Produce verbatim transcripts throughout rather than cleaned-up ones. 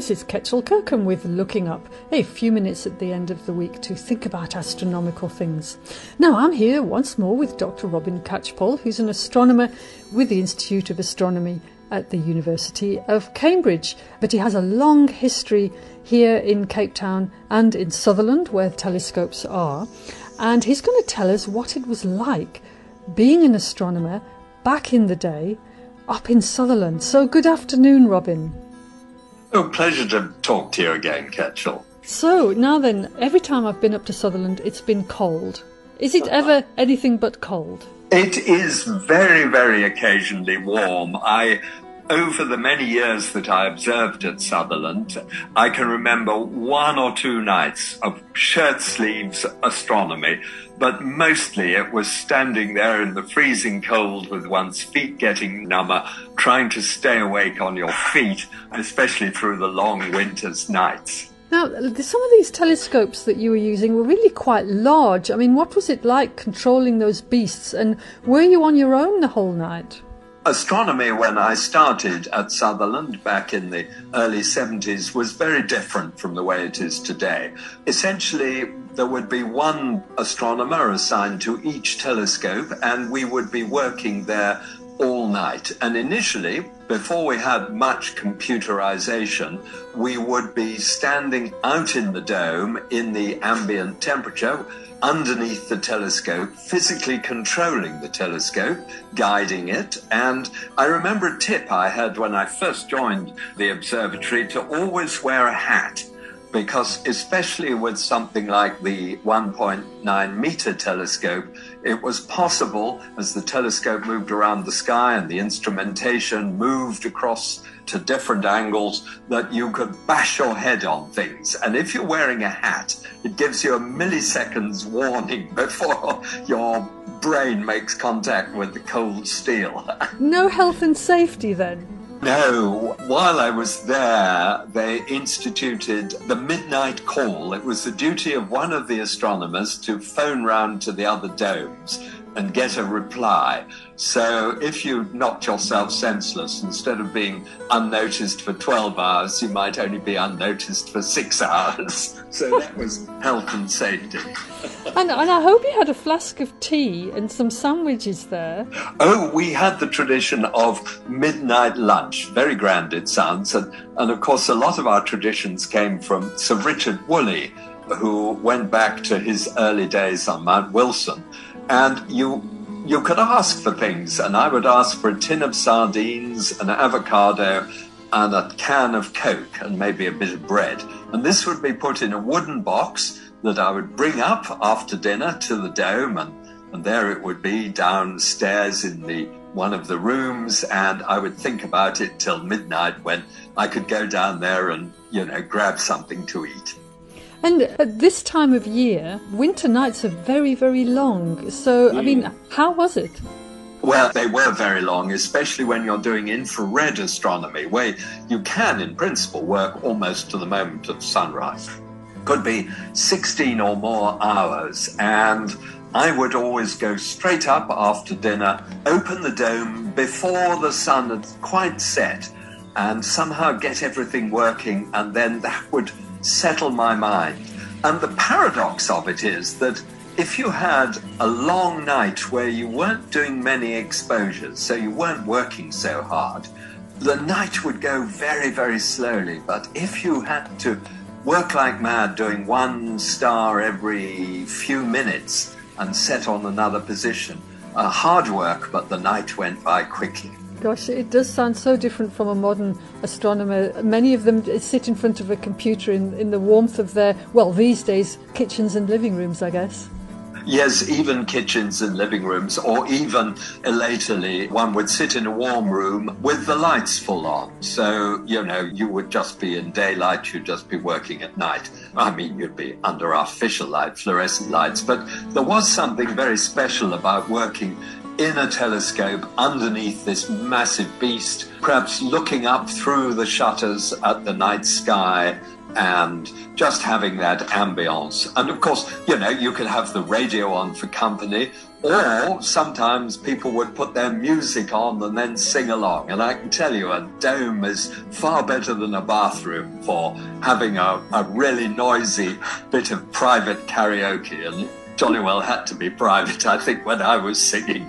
This is Ketchil Kirkham with Looking Up, a few minutes at the end of the week to think about astronomical things. Now I'm here once more with Doctor Robin Catchpole, who's an astronomer with the Institute of Astronomy at the University of Cambridge. But he has a long history here in Cape Town and in Sutherland, where telescopes are. And he's going to tell us what it was like being an astronomer back in the day up in Sutherland. So good afternoon, Robin. Oh, pleasure to talk to you again, Ketchil. So, now then, every time I've been up to Sutherland, it's been cold. Is it ever anything but cold? It is very, very occasionally warm. I, over the many years that I observed at Sutherland, I can remember one or two nights of shirt sleeves astronomy, but mostly it was standing there in the freezing cold with one's feet getting number, trying to stay awake on your feet, especially through the long winter's nights. Now, some of these telescopes that you were using were really quite large. I mean, what was it like controlling those beasts? And were you on your own the whole night? Astronomy, when I started at Sutherland back in the early seventies, was very different from the way it is today. Essentially, there would be one astronomer assigned to each telescope, and we would be working there all night. And initially, before we had much computerization, we would be standing out in the dome in the ambient temperature underneath the telescope, physically controlling the telescope, guiding it. And I remember a tip I had when I first joined the observatory to always wear a hat, because especially with something like the one point nine meter telescope, it was possible, as the telescope moved around the sky and the instrumentation moved across to different angles, that you could bash your head on things. And if you're wearing a hat, it gives you a millisecond's warning before your brain makes contact with the cold steel. No health and safety then? No. While I was there, they instituted the midnight call. It was the duty of one of the astronomers to phone round to the other domes and get a reply. So if you knocked yourself senseless, instead of being unnoticed for twelve hours, you might only be unnoticed for six hours. So that was health and safety. And, and I hope you had a flask of tea and some sandwiches there. Oh, we had the tradition of midnight lunch. Very grand it sounds. And, and of course, a lot of our traditions came from Sir Richard Woolley, who went back to his early days on Mount Wilson. And you you could ask for things, and I would ask for a tin of sardines, an avocado, and a can of Coke, and maybe a bit of bread. And this would be put in a wooden box that I would bring up after dinner to the dome, and, and there it would be downstairs in the one of the rooms, and I would think about it till midnight when I could go down there and, you know, grab something to eat. And at this time of year, winter nights are very, very long. So, I mean, how was it? Well, they were very long, especially when you're doing infrared astronomy, where you can, in principle, work almost to the moment of sunrise. Could be sixteen or more hours. And I would always go straight up after dinner, open the dome before the sun had quite set, and somehow get everything working, and then that would settle my mind. And the paradox of it is that if you had a long night where you weren't doing many exposures, so you weren't working so hard, the night would go very, very slowly. But if you had to work like mad, doing one star every few minutes and set on another position, uh, hard work, but the night went by quickly. Gosh, it does sound so different from a modern astronomer. Many of them sit in front of a computer in, in the warmth of their, well, these days, kitchens and living rooms, I guess. Yes, even kitchens and living rooms, or even elatedly, one would sit in a warm room with the lights full on. So, you know, you would just be in daylight, you'd just be working at night. I mean, you'd be under artificial light, fluorescent lights, but there was something very special about working in a telescope underneath this massive beast, perhaps looking up through the shutters at the night sky and just having that ambience. And of course, you know, you could have the radio on for company, or sometimes people would put their music on and then sing along. And I can tell you, a dome is far better than a bathroom for having a, a really noisy bit of private karaoke. And jolly well had to be private, I think, when I was singing.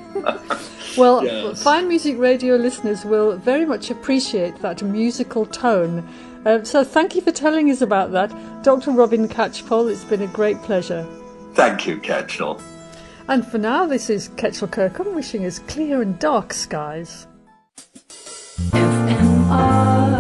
Well, yes. Fine Music Radio listeners will very much appreciate that musical tone. Um, so thank you for telling us about that, Doctor Robin Catchpole. It's been a great pleasure. Thank you, Ketchil. And for now, this is Ketchil Kirkham wishing us clear and dark skies. F M R